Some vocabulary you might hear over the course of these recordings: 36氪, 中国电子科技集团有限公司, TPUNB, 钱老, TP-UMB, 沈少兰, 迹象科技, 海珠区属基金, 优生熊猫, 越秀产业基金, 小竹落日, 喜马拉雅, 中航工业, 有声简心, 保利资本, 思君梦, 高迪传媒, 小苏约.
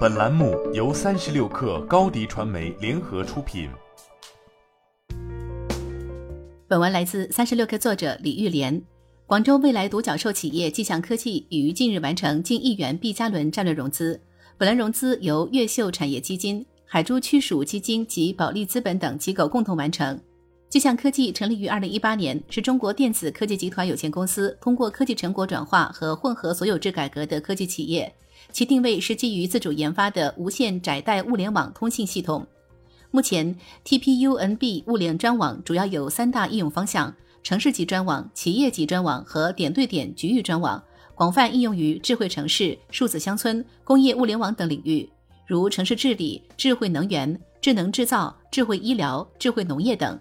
本栏目由36氪高迪传媒联合出品。本文来自36氪作者李玉莲。广州未来独角兽企业迹象科技于近日完成近1亿元 B 加轮战略融资，本轮融资由越秀产业基金、海珠区属基金及保利资本等机构共同完成。迹象科技成立于2018年，是中国电子科技集团有限公司通过科技成果转化和混合所有制改革的科技企业，其定位是基于自主研发的无线窄带物联网通信系统。目前 TPUNB 物联专网主要有3大应用方向：城市级专网、企业级专网和点对点局域专网，广泛应用于智慧城市、数字乡村、工业物联网等领域，如城市治理、智慧能源、智能制造、智慧医疗、智慧农业等。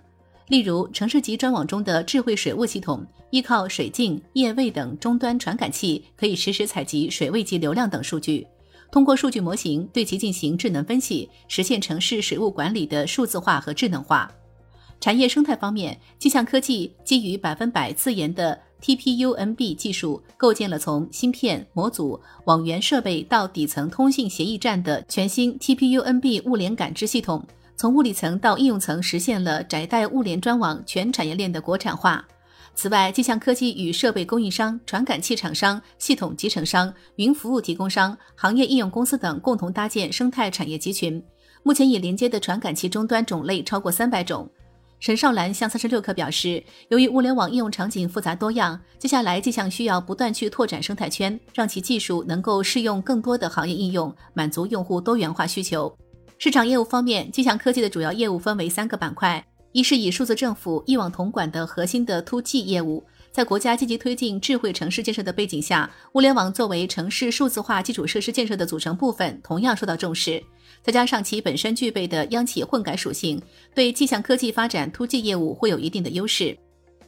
例如，城市级专网中的智慧水务系统依靠水镜、液位等终端传感器，可以实时采集水位及流量等数据，通过数据模型对其进行智能分析，实现城市水务管理的数字化和智能化。产业生态方面，迹象科技基于100%自研的 TP-UMB 技术，构建了从芯片、模组、网源设备到底层通信协议站的全新 TP-UMB 物联感知系统，从物理层到应用层实现了窄带物联专网全产业链的国产化。此外，迹象科技与设备供应商、传感器厂商、系统集成商、云服务提供商、行业应用公司等共同搭建生态产业集群。目前已连接的传感器终端种类超过300种。沈少兰向36氪表示，由于物联网应用场景复杂多样，接下来迹象需要不断去拓展生态圈，让其技术能够适用更多的行业应用，满足用户多元化需求。市场业务方面，迹象科技的主要业务分为3个板块，一是以数字政府、一网统管的核心的 2G 业务，在国家积极推进智慧城市建设的背景下，物联网作为城市数字化基础设施建设的组成部分，同样受到重视。再加上其本身具备的央企混改属性，对迹象科技发展 2G 业务会有一定的优势。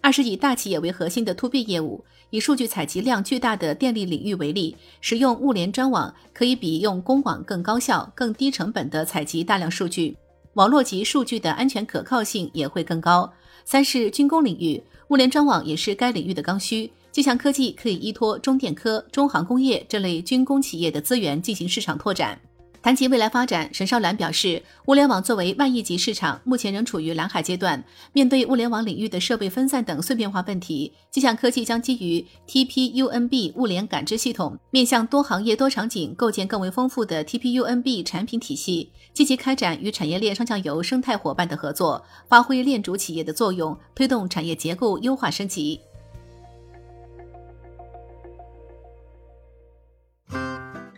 二是以大企业为核心的 2B 业务，以数据采集量巨大的电力领域为例，使用物联专网可以比用公网更高效、更低成本地采集大量数据，网络级数据的安全可靠性也会更高。三是军工领域，物联专网也是该领域的刚需，迹象科技可以依托中电科、中航工业这类军工企业的资源进行市场拓展。谈及未来发展，沈少兰表示，物联网作为万亿级市场，目前仍处于蓝海阶段。面对物联网领域的设备分散等碎片化问题，迹象科技将基于 TP-UNB 物联感知系统，面向多行业多场景构建更为丰富的 TP-UNB 产品体系，积极开展与产业链上下游生态伙伴的合作，发挥链主企业的作用，推动产业结构优化升级。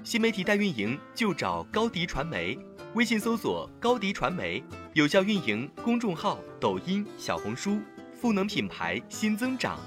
新媒体代运营就找高迪传媒，微信搜索高迪传媒，有效运营公众号、抖音、小红书，赋能品牌新增长。